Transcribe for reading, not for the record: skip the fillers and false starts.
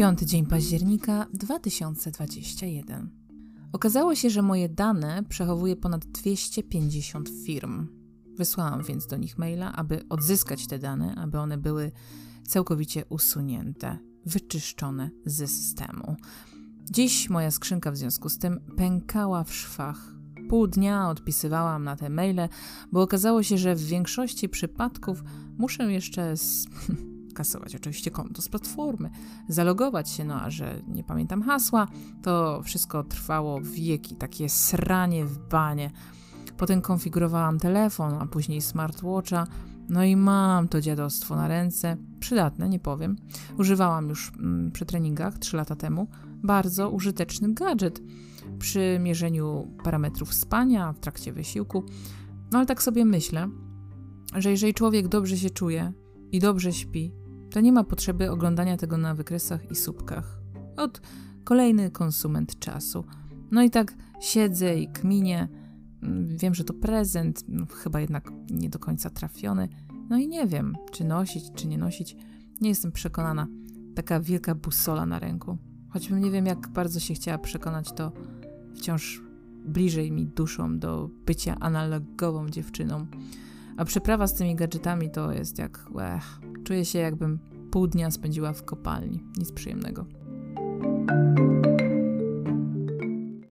5 dzień października 2021. Okazało się, że moje dane przechowuje ponad 250 firm. Wysłałam więc do nich maila, aby odzyskać te dane, aby one były całkowicie usunięte, wyczyszczone ze systemu. Dziś moja skrzynka w związku z tym pękała w szwach. Pół dnia odpisywałam na te maile, bo okazało się, że w większości przypadków muszę jeszcze kasować oczywiście konto z platformy, zalogować się, a że nie pamiętam hasła, to wszystko trwało wieki, takie sranie w banie. Potem konfigurowałam telefon, a później smartwatcha, i mam to dziadostwo na ręce, przydatne, nie powiem. Używałam już przy treningach 3 lata temu, bardzo użyteczny gadżet przy mierzeniu parametrów spania w trakcie wysiłku, ale tak sobie myślę, że jeżeli człowiek dobrze się czuje i dobrze śpi, to nie ma potrzeby oglądania tego na wykresach i słupkach. Ot, kolejny konsument czasu. I tak siedzę i kminię. Wiem, że to prezent, chyba jednak nie do końca trafiony. I nie wiem, czy nosić, czy nie nosić. Nie jestem przekonana. Taka wielka busola na ręku. Choćbym nie wiem, jak bardzo się chciała przekonać, to wciąż bliżej mi duszą do bycia analogową dziewczyną. A przeprawa z tymi gadżetami to jest jak... czuję się, jakbym pół dnia spędziła w kopalni. Nic przyjemnego.